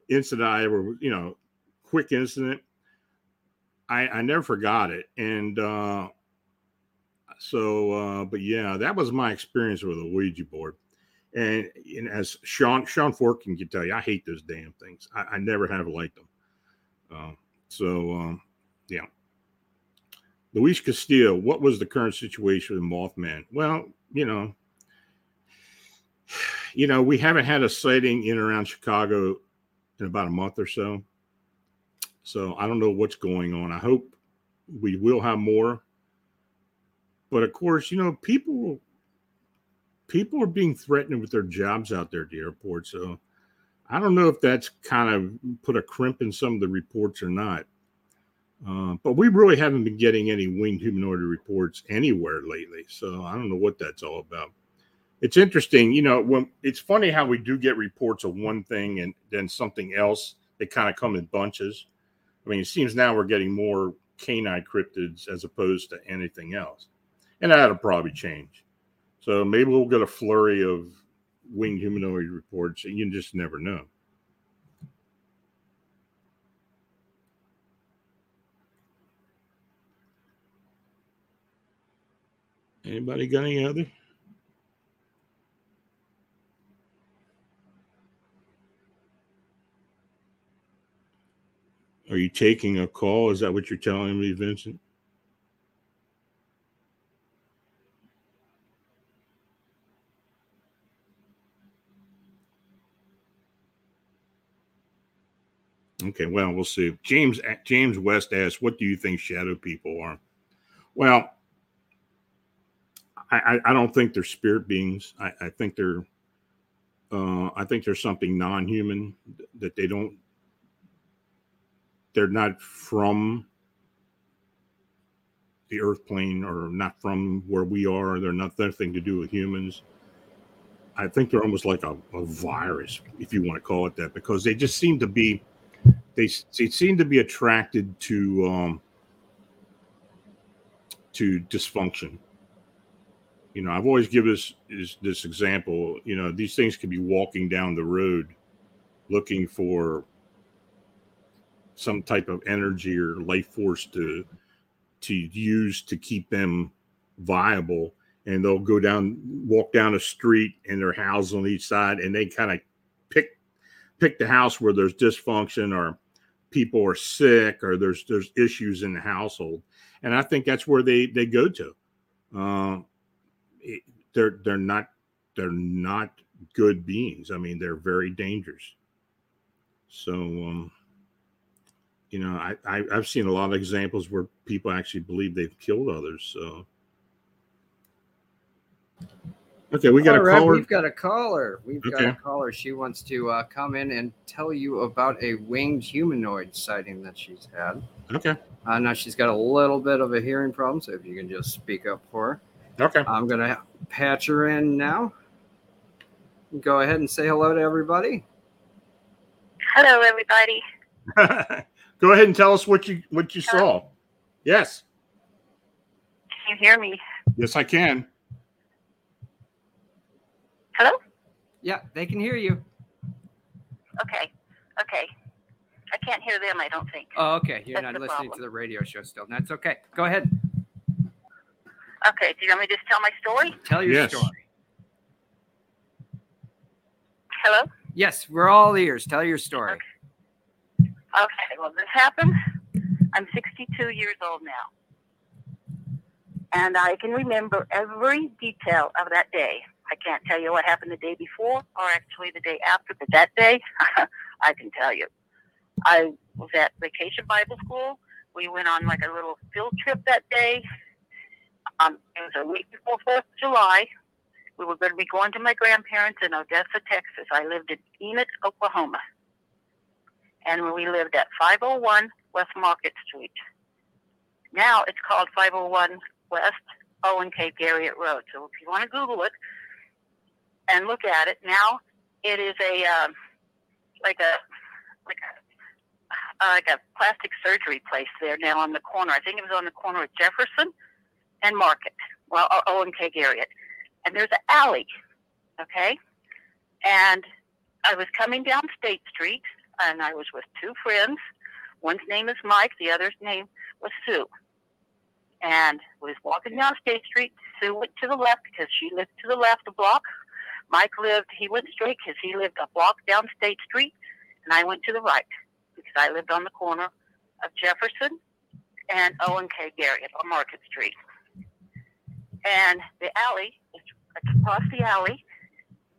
incident I ever, you know, quick incident. I, I never forgot it. And uh, so, uh, but yeah, that was my experience with a Ouija board. And, and as Sean Sean Forker can tell you, I hate those damn things. I, I never have liked them. Uh, so, um, yeah. Luis Castillo, what was the current situation with Mothman? Well, you know, you know, we haven't had a sighting in and around Chicago in about a month or so. So I don't know what's going on. I hope we will have more. But of course, you know, people people are being threatened with their jobs out there at the airport. So I don't know if that's kind of put a crimp in some of the reports or not. Uh, but we really haven't been getting any winged humanoid reports anywhere lately. So I don't know what that's all about. It's interesting. You know, when it's funny how we do get reports of one thing and then something else. They kind of come in bunches. I mean, it seems now we're getting more canine cryptids as opposed to anything else. And that'll probably change. So maybe we'll get a flurry of winged humanoid reports. And you just never know. Anybody got any other? Are you taking a call? Is that what you're telling me, Vincent? Okay, well, we'll see. James James West asks, what do you think shadow people are? Well, I, I don't think they're spirit beings. I, I think they're, uh, I think there's something non-human that they don't, they're not from the earth plane or not from where we are. They're not nothing to do with humans. I think they're almost like a, a virus, if you want to call it that, because they just seem to be, they, they seem to be attracted to, um, to dysfunction. You know, I've always given this, this this example. You know, these things could be walking down the road looking for some type of energy or life force to to use to keep them viable. And they'll go down, walk down a street, and their houses on each side, and they kind of pick pick the house where there's dysfunction or people are sick or there's there's issues in the household. And I think that's where they they go to. Um uh, It, they're they're not they're not good beings. I mean, they're very dangerous. So, um, you know, I, I I've seen a lot of examples where people actually believe they've killed others. So, okay, we got All a right, caller. We've got a caller. We've okay. got a caller. She wants to uh, come in and tell you about a winged humanoid sighting that she's had. Okay. Uh, now she's got a little bit of a hearing problem, so if you can just speak up for her. Okay. I'm going to patch her in now. Go ahead and say hello to everybody. Hello, everybody. Go ahead and tell us what you what you hello. saw. Yes. Can you hear me? Yes, I can. Hello? Yeah, they can hear you. Okay. Okay. I can't hear them, I don't think. Oh, okay. You're That's not listening problem. to the radio show still. That's okay. Go ahead. Okay, do you want me to just tell my story? Tell your yes. story. Hello? Yes, we're all ears. Tell your story. Okay. okay, well, this happened. I'm sixty-two years old now. And I can remember every detail of that day. I can't tell you what happened the day before or actually the day after, but that day, I can tell you. I was at Vacation Bible School. We went on like a little field trip that day. Um, it was a week before fourth of July. We were going to be going to my grandparents in Odessa, Texas. I lived in Enid, Oklahoma. And we lived at five oh one West Market Street. Now it's called five oh one West Owen K. Garriott Road. So if you want to Google it and look at it, now it is a um, like a like a uh, like a plastic surgery place there now on the corner. I think it was on the corner of Jefferson and Market. Well, Owen K. Garriott. And there's an alley, okay? And I was coming down State Street, and I was with two friends. One's name is Mike. The other's name was Sue. And we was walking down State Street. Sue went to the left because she lived to the left a block. Mike lived, he went straight because he lived a block down State Street. And I went to the right because I lived on the corner of Jefferson and Owen K. Garriott on Market Street. And the alley, across the alley,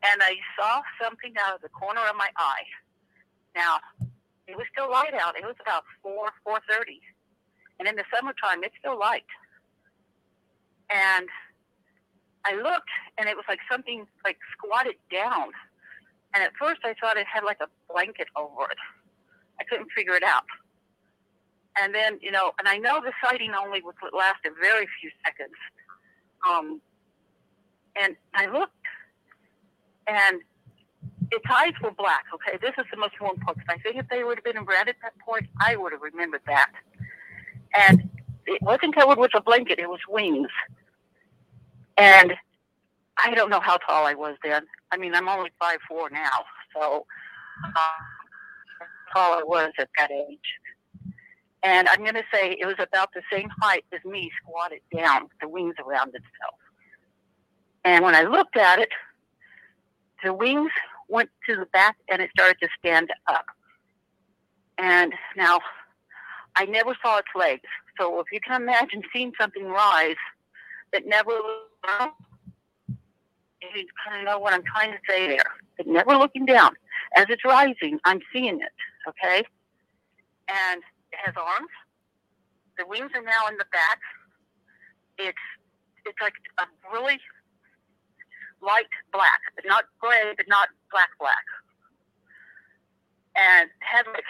and I saw something out of the corner of my eye. Now, it was still light out. It was about four, four thirty. And in the summertime, it's still light. And I looked, and it was like something like squatted down. And at first, I thought it had like a blanket over it. I couldn't figure it out. And then, you know, and I know the sighting only lasted very few seconds. Um, and I looked, and its eyes were black, okay? This is the most important part. I think if they would have been in red at that point, I would have remembered that. And it wasn't covered with a blanket. It was wings. And I don't know how tall I was then. I mean, I'm only five foot four now, so uh, how tall I was at that age. And I'm going to say it was about the same height as me squatted down, the wings around itself. And when I looked at it, the wings went to the back and it started to stand up. And now, I never saw its legs. So if you can imagine seeing something rise that never looked down, you kind of know what I'm trying to say there. But never looking down. As it's rising, I'm seeing it, okay? And it has arms. The wings are now in the back. It's it's like a really light black, but not gray, but not black black. And it had like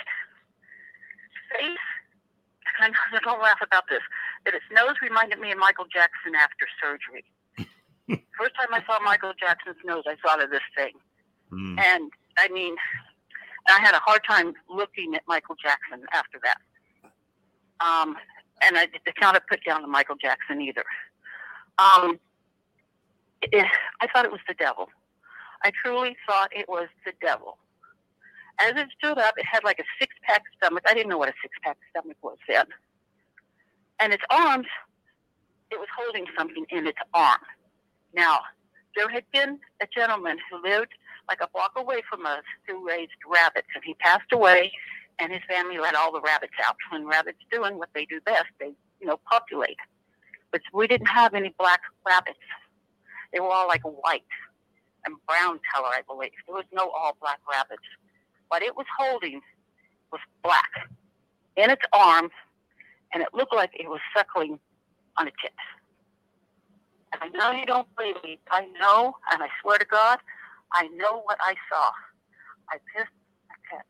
face. And don't laugh about this. But its nose reminded me of Michael Jackson after surgery. First time I saw Michael Jackson's nose, I thought of this thing. Mm. And I mean, I had a hard time looking at Michael Jackson after that. Um, and I, it's not a put down to Michael Jackson either. Um, it, I thought it was the devil. I truly thought it was the devil. As it stood up, it had like a six-pack stomach. I didn't know what a six-pack stomach was then. And its arms, it was holding something in its arm. Now, there had been a gentleman who lived like a block away from us who raised rabbits, and he passed away, and his family let all the rabbits out. When rabbits doing what they do best, they, you know, populate. But we didn't have any black rabbits. They were all like white and brown color, I believe. There was no all-black rabbits. What it was holding was black in its arm, and it looked like it was suckling on a tip. And I know you don't believe me. I know, and I swear to God, I know what I saw. I pissed my pants.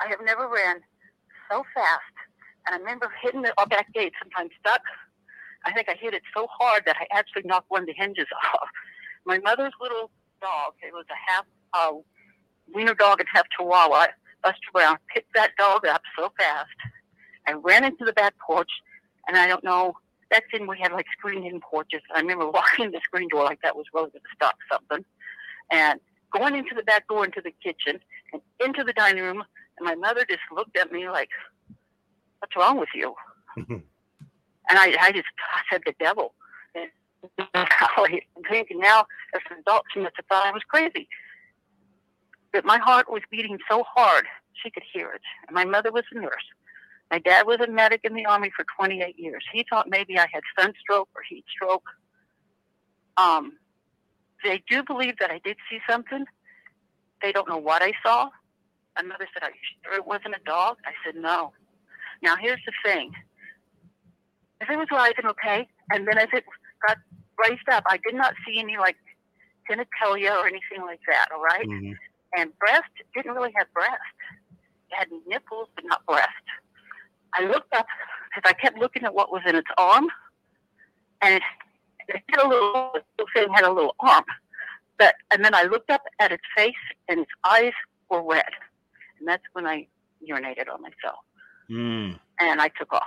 I have never ran so fast, and I remember hitting the back gate, sometimes stuck. I think I hit it so hard that I actually knocked one of the hinges off. My mother's little dog, it was a half uh, wiener dog and half chihuahua, Buster Brown, picked that dog up so fast. I ran into the back porch, and I don't know, back then we had like screened-in porches. I remember walking in the screen door like that was really going to stop something. And going into the back door into the kitchen and into the dining room, and my mother just looked at me like, what's wrong with you? Mm-hmm. And I, I just I said, the devil. And I'm thinking now, as an adult, she must have thought I was crazy. But my heart was beating so hard, she could hear it. And my mother was a nurse. My dad was a medic in the Army for twenty-eight years. He thought maybe I had sunstroke or heat stroke. Um... They do believe that I did see something. They don't know what I saw. Another said, are you sure it wasn't a dog? I said, no. Now, here's the thing. As it was rising, okay, and then as it got raised up, I did not see any, like, genitalia or anything like that, all right? Mm-hmm. And breast, it didn't really have breast. It had nipples, but not breast. I looked up, because I kept looking at what was in its arm, and it, it had a little, the little thing had a little arm. But and then I looked up at its face, and its eyes were red, and that's when I urinated on myself. Mm. And I took off.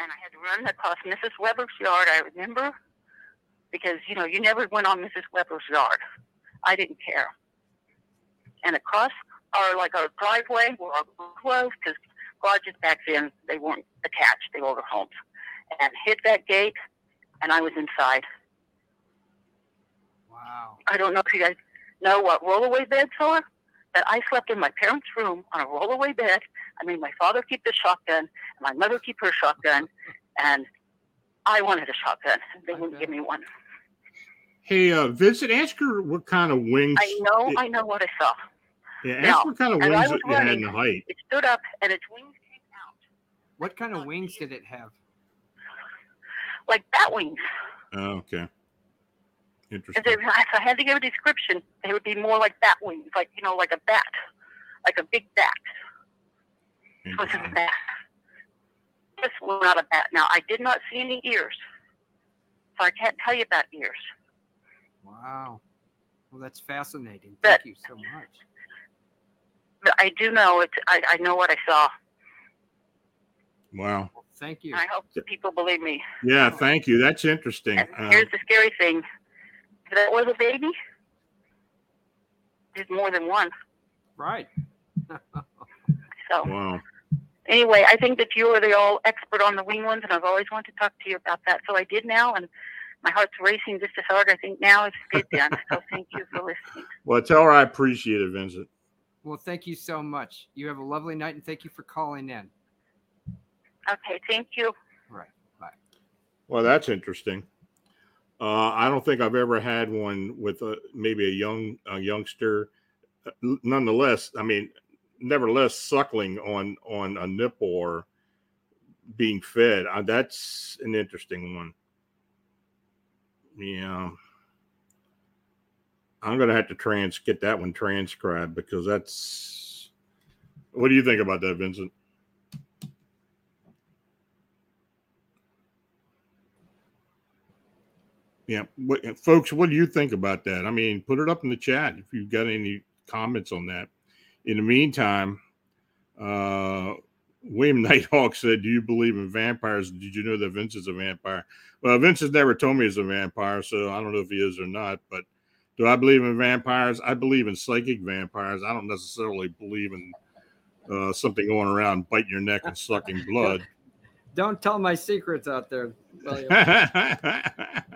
And I had to run across Missus Weber's yard, I remember, because, you know, you never went on Missus Weber's yard. I didn't care. And across our, like, our driveway where our garage was, because garages back then, they weren't attached, they were homes. And hit that gate, and I was inside. Wow. I don't know if you guys know what rollaway beds are, but I slept in my parents' room on a rollaway bed. I made my father keep the shotgun, and my mother keep her shotgun, and I wanted a shotgun. They okay. wouldn't give me one. Hey, uh, Vincent, ask her what kind of wings. I know, it, I know what I saw. Yeah, ask now, what kind of wings it running, had in the height. It stood up, and its wings came out. What kind of wings did it have? Like bat wings. Oh, okay. Interesting. If I had to give a description, they would be more like bat wings, like, you know, like a bat, like a big bat. It wasn't a bat. This was not a bat. Now, I did not see any ears, so I can't tell you about ears. Wow. Well, that's fascinating. But, thank you so much. But I do know it. I, I know what I saw. Wow. Well, thank you. I hope people believe me. Yeah, thank you. That's interesting. And here's um, the scary thing. That was a baby. There's more than one. Right. So, wow. Anyway, I think that you are the all expert on the wing ones, and I've always wanted to talk to you about that. So I did now, and my heart's racing just as hard. I think now it's good done. So thank you for listening. Well, tell her I appreciate it, Vincent. Well, thank you so much. You have a lovely night, and thank you for calling in. Okay, thank you. All right, bye. Well, that's interesting. Uh, I don't think I've ever had one with a, maybe a young a youngster. Nonetheless, I mean, nevertheless, suckling on, on a nipple or being fed. Uh, that's an interesting one. Yeah. I'm going to have to trans get that one transcribed because that's... What do you think about that, Vincent? Yeah, what, folks, what do you think about that? I mean, put it up in the chat if you've got any comments on that. In the meantime, uh, William Nighthawk said, do you believe in vampires? Did you know that Vincent's a vampire? Well, Vincent's never told me he's a vampire, so I don't know if he is or not. But do I believe in vampires? I believe in psychic vampires. I don't necessarily believe in uh, something going around biting your neck and sucking blood. Don't tell my secrets out there, William.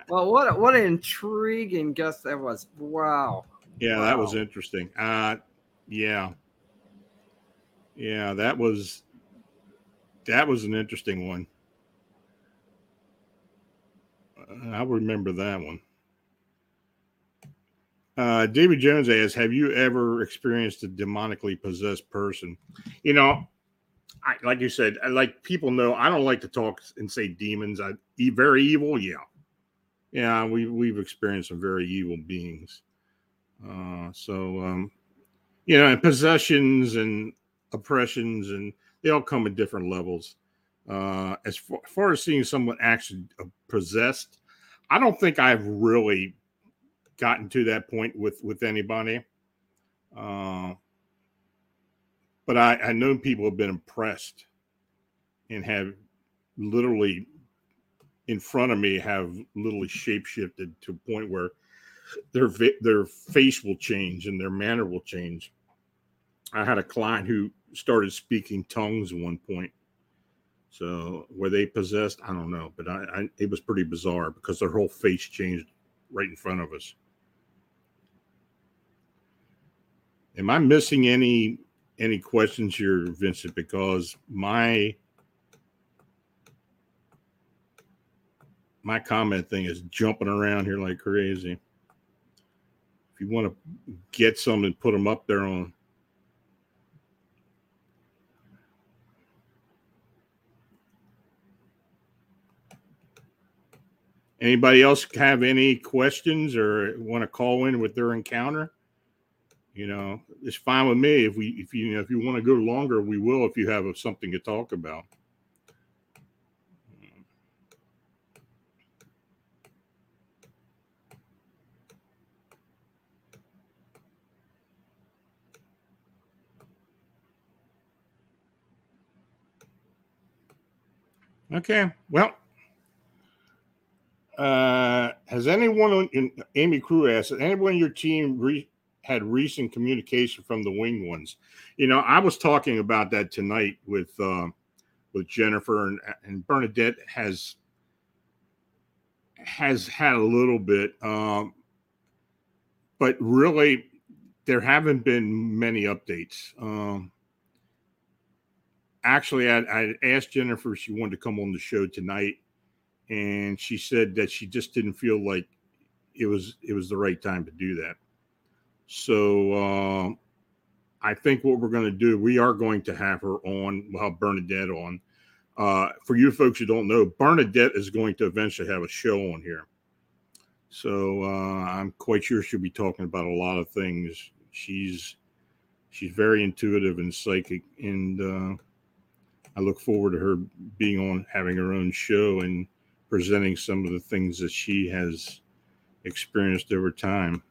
Well, what a, what an intriguing guest that was. Wow. Yeah, wow. That was interesting. Uh, yeah. Yeah, that was that was an interesting one. I remember that one. Uh, David Jones asks, have you ever experienced a demonically possessed person? You know, I, like you said, like people know, I don't like to talk and say demons. I very evil, yeah, yeah. We we've experienced some very evil beings. Uh, so um, you know, and possessions and oppressions, and they all come at different levels. Uh, as far, as far as seeing someone actually possessed, I don't think I've really gotten to that point with with anybody. Uh, But I, I know people have been impressed and have literally in front of me have literally shape-shifted to a point where their their face will change and their manner will change. I had a client who started speaking tongues at one point. So were they possessed? I don't know, but I, I it was pretty bizarre because their whole face changed right in front of us. Am I missing any... Any questions here, Vincent? Because my my comment thing is jumping around here like crazy. If you want to get some and put them up there on. Anybody else have any questions or want to call in with their encounter? You know, it's fine with me. If we, if you, you know, if you want to go longer, we will. If you have something to talk about, Okay. Well, uh, has anyone in Amy Crew asked, has anyone in your team re- had recent communication from the winged ones? You know, I was talking about that tonight with uh, with Jennifer, and, and Bernadette has has had a little bit, um, but really there haven't been many updates. Um, Actually, I, I asked Jennifer if she wanted to come on the show tonight, and she said that she just didn't feel like it was it was the right time to do that. So uh, I think what we're going to do, we are going to have her on. We'll have Bernadette on. Uh, for you folks who don't know, Bernadette is going to eventually have a show on here. So uh, I'm quite sure she'll be talking about a lot of things. She's she's very intuitive and psychic, and uh, I look forward to her being on, having her own show and presenting some of the things that she has experienced over time.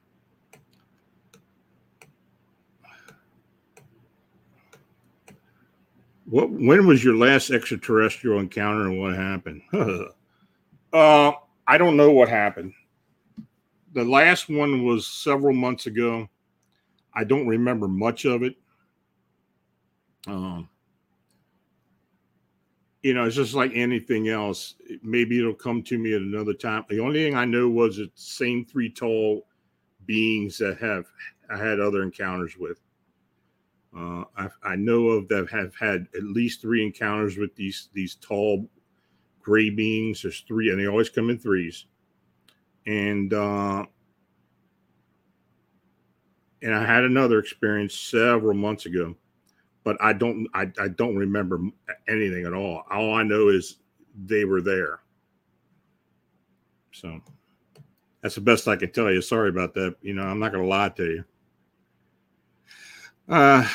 What? When was your last extraterrestrial encounter and what happened? uh, I don't know what happened. The last one was several months ago. I don't remember much of it. Um. You know, it's just like anything else. Maybe it'll come to me at another time. The only thing I know was it's the same three tall beings that have I had other encounters with. Uh, I, I know of that have had at least three encounters with these these tall gray beings. There's three, and they always come in threes. And uh, and I had another experience several months ago. But I don't, I, I don't remember anything at all. All I know is they were there. So that's the best I can tell you. Sorry about that. You know, I'm not going to lie to you. Uh,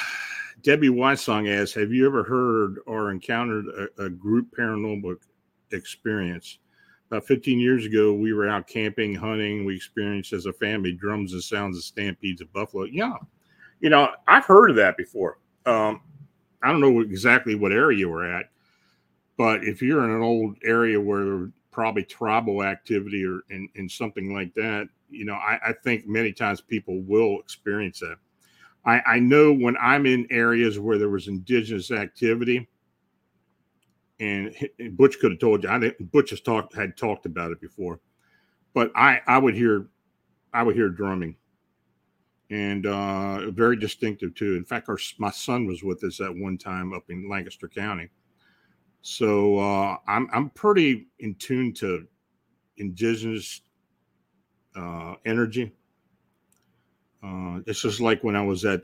Debbie Whitesong asks, have you ever heard or encountered a, a group paranormal experience? About fifteen years ago, we were out camping, hunting. We experienced as a family drums and sounds of stampedes of buffalo. Yeah. You know, I've heard of that before. Um, I don't know exactly what area you were at, but if you're in an old area where probably tribal activity or in, in something like that, you know, I, I think many times people will experience that. I, I know when I'm in areas where there was indigenous activity, and, and Butch could have told you, I didn't, Butch has talked had talked about it before, but I, I would hear, I would hear drumming. And uh, very distinctive, too. In fact, our, my son was with us at one time up in Lancaster County. So uh, I'm, I'm pretty in tune to indigenous uh, energy. Uh, it's just like when I was at,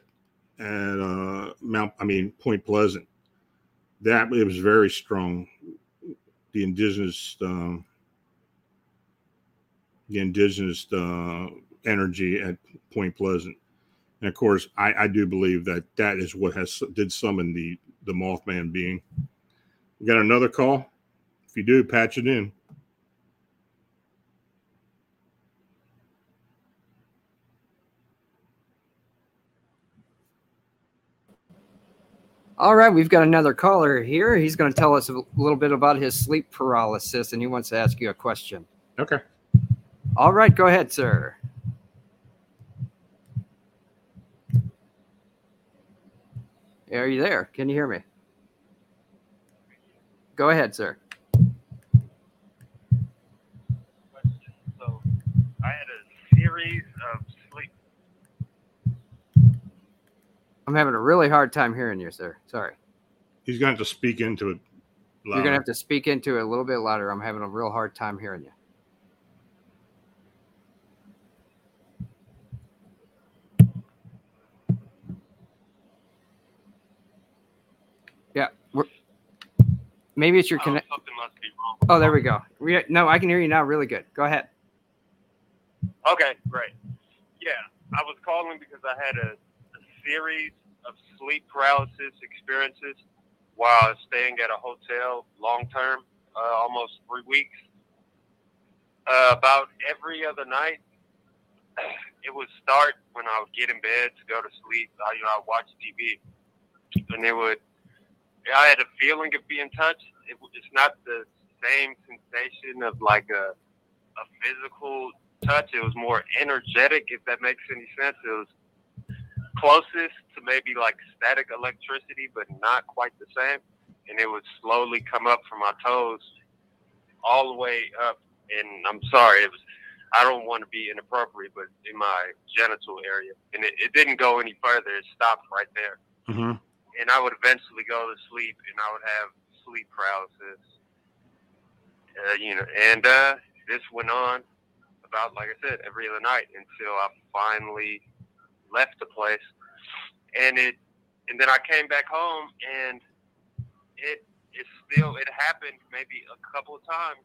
at uh, Mount, I mean, Point Pleasant. That, it was very strong. The indigenous, uh, the indigenous uh energy at Point Pleasant. And of course, I, I do believe that that is what has did summon the, the Mothman being. We got another call? If you do, patch it in. All right, we've got another caller here. He's going to tell us a little bit about his sleep paralysis, and he wants to ask you a question. Okay. All right, go ahead, sir. Are you there? Can you hear me? Go ahead, sir. So I had a series of sleep. I'm having a really hard time hearing you, sir. Sorry. He's going to have to speak into it louder. You're going to have to speak into it a little bit louder. I'm having a real hard time hearing you. Maybe it's your connection. Oh, oh, there we go. We, no, I can hear you now really good. Go ahead. Okay, great. Yeah, I was calling because I had a, a series of sleep paralysis experiences while staying at a hotel long-term, uh, almost three weeks. Uh, about every other night, it would start when I would get in bed to go to sleep. I, you know, I'd watch T V, and it would... I had a feeling of being touched. It, it's not the same sensation of like a a physical touch. It was more energetic, if that makes any sense. It was closest to maybe like static electricity, but not quite the same. And it would slowly come up from my toes all the way up. And I'm sorry, it was, I don't want to be inappropriate, but in my genital area. And it, it didn't go any further. It stopped right there. Mm-hmm. And I would eventually go to sleep, and I would have sleep paralysis. Uh, you know, and uh, this went on about, like I said, every other night until I finally left the place. And it, and then I came back home, and it, it still, it happened maybe a couple of times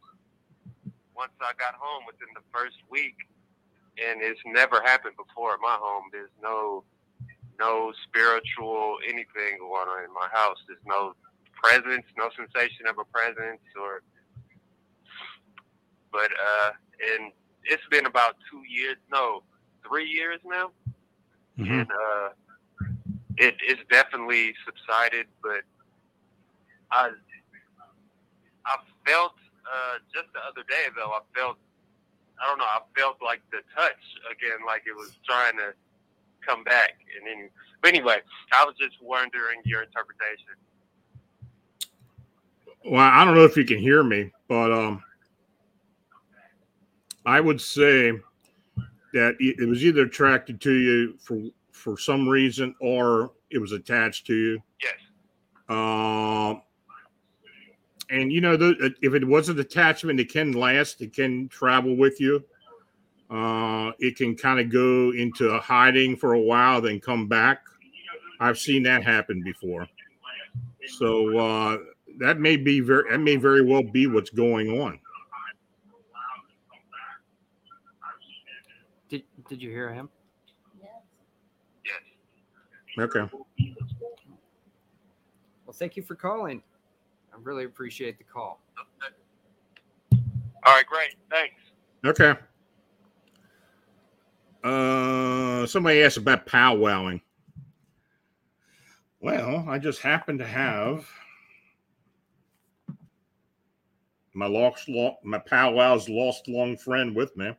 once I got home within the first week, and it's never happened before at my home. There's no, no spiritual anything going on in my house. There's no presence, no sensation of a presence, or, but, uh, and it's been about two years, no, three years now. Mm-hmm. And, uh, it, it's definitely subsided, but I, I felt, Uh, just the other day, though, I felt, I don't know, I felt like the touch again, like it was trying to come back. And then, but anyway, I was just wondering your interpretation. Well, I don't know if you can hear me, but um, I would say that it was either attracted to you for, for some reason, or it was attached to you. Yes. Um. Uh, And, you know, the, if it was an attachment, it can last. It can travel with you. Uh, it can kind of go into hiding for a while, then come back. I've seen that happen before. So uh, that may be very, that may very well be what's going on. Did Did you hear him? Yes. Okay. Well, thank you for calling. I really appreciate the call. All right, great. Thanks. Okay. Uh, somebody asked about powwowing. Well, I just happen to have my lost, my powwow's lost long friend with me,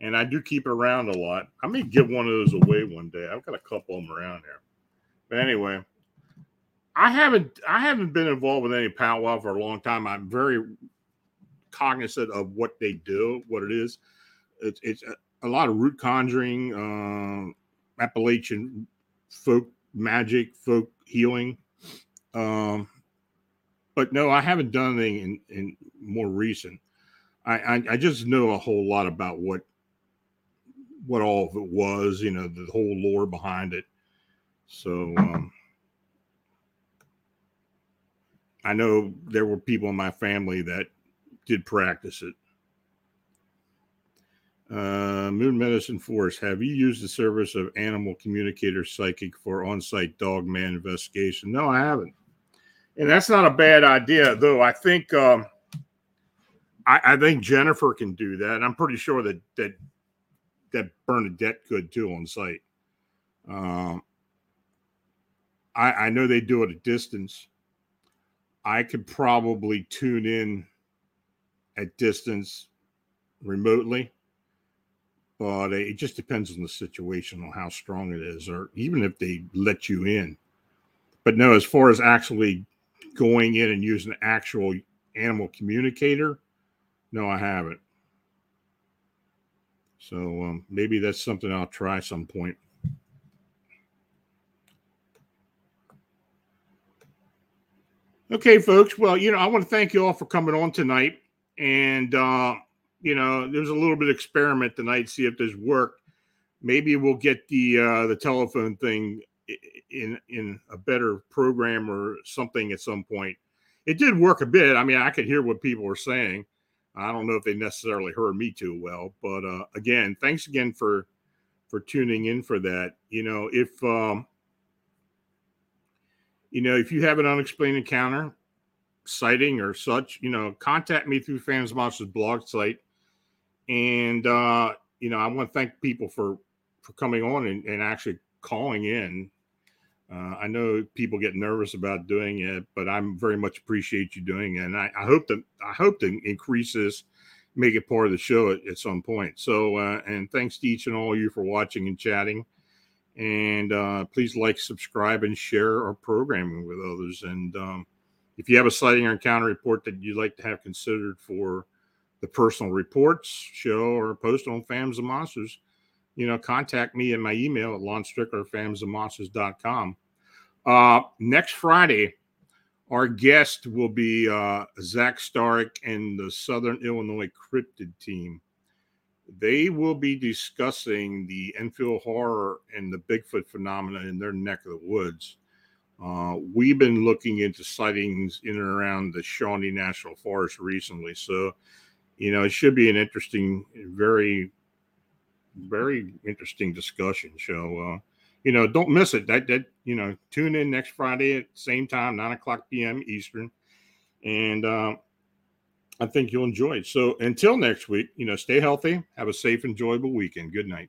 and I do keep it around a lot. I may give one of those away one day. I've got a couple of them around here. But anyway. I haven't I haven't been involved with any powwow for a long time. I'm very cognizant of what they do, what it is. It's, it's a, a lot of root conjuring, uh, Appalachian folk magic, folk healing. Um, but no, I haven't done anything in, in more recent. I, I, I just know a whole lot about what what all of it was, you know, the whole lore behind it. So. Um, I know there were people in my family that did practice it. Uh, Moon Medicine Force, have you used the service of animal communicator psychic for on-site dog man investigation? No, I haven't. And that's not a bad idea, though. I think um, I, I think Jennifer can do that. And I'm pretty sure that that, that Bernadette could, too, on site. Um, I, I know they do it at a distance. I could probably tune in at distance remotely, but it just depends on the situation, on how strong it is, or even if they let you in. But no, as far as actually going in and using an actual animal communicator, no, I haven't. So um, maybe that's something I'll try some point. Okay, folks. Well, you know, I want to thank you all for coming on tonight. And, uh, you know, there's a little bit of experiment tonight, see if there's work. Maybe we'll get the uh, the telephone thing in in a better program or something at some point. It did work a bit. I mean, I could hear what people were saying. I don't know if they necessarily heard me too well. But, uh, again, thanks again for, for tuning in for that. You know, if um, – You know, if you have an unexplained encounter, sighting or such, you know, contact me through Phantoms and Monsters blog site. And, uh, you know, I want to thank people for, for coming on and, and actually calling in. Uh, I know people get nervous about doing it, but I'm very much appreciate you doing it. And I, I hope that I hope to increase this, make it part of the show at, at some point. So, uh, and thanks to each and all of you for watching and chatting. And uh, please like, subscribe, and share our programming with others. And um, if you have a sighting or encounter report that you'd like to have considered for the personal reports show or post on Phantoms and Monsters, you know, contact me in my email at Lon Strickler at phantoms and monsters dot com. Uh, next Friday, our guest will be uh, Zach Starick and the Southern Illinois Cryptid Team. They will be discussing the Enfield Horror and the Bigfoot phenomena in their neck of the woods. Uh, we've been looking into sightings in and around the Shawnee National Forest recently. So, you know, it should be an interesting, very, very interesting discussion show. Uh, you know, don't miss it. That, that, you know, tune in next Friday at the same time, nine o'clock p.m. Eastern. And, um, uh, I think you'll enjoy it. So until next week, you know, stay healthy, have a safe, enjoyable weekend. Good night.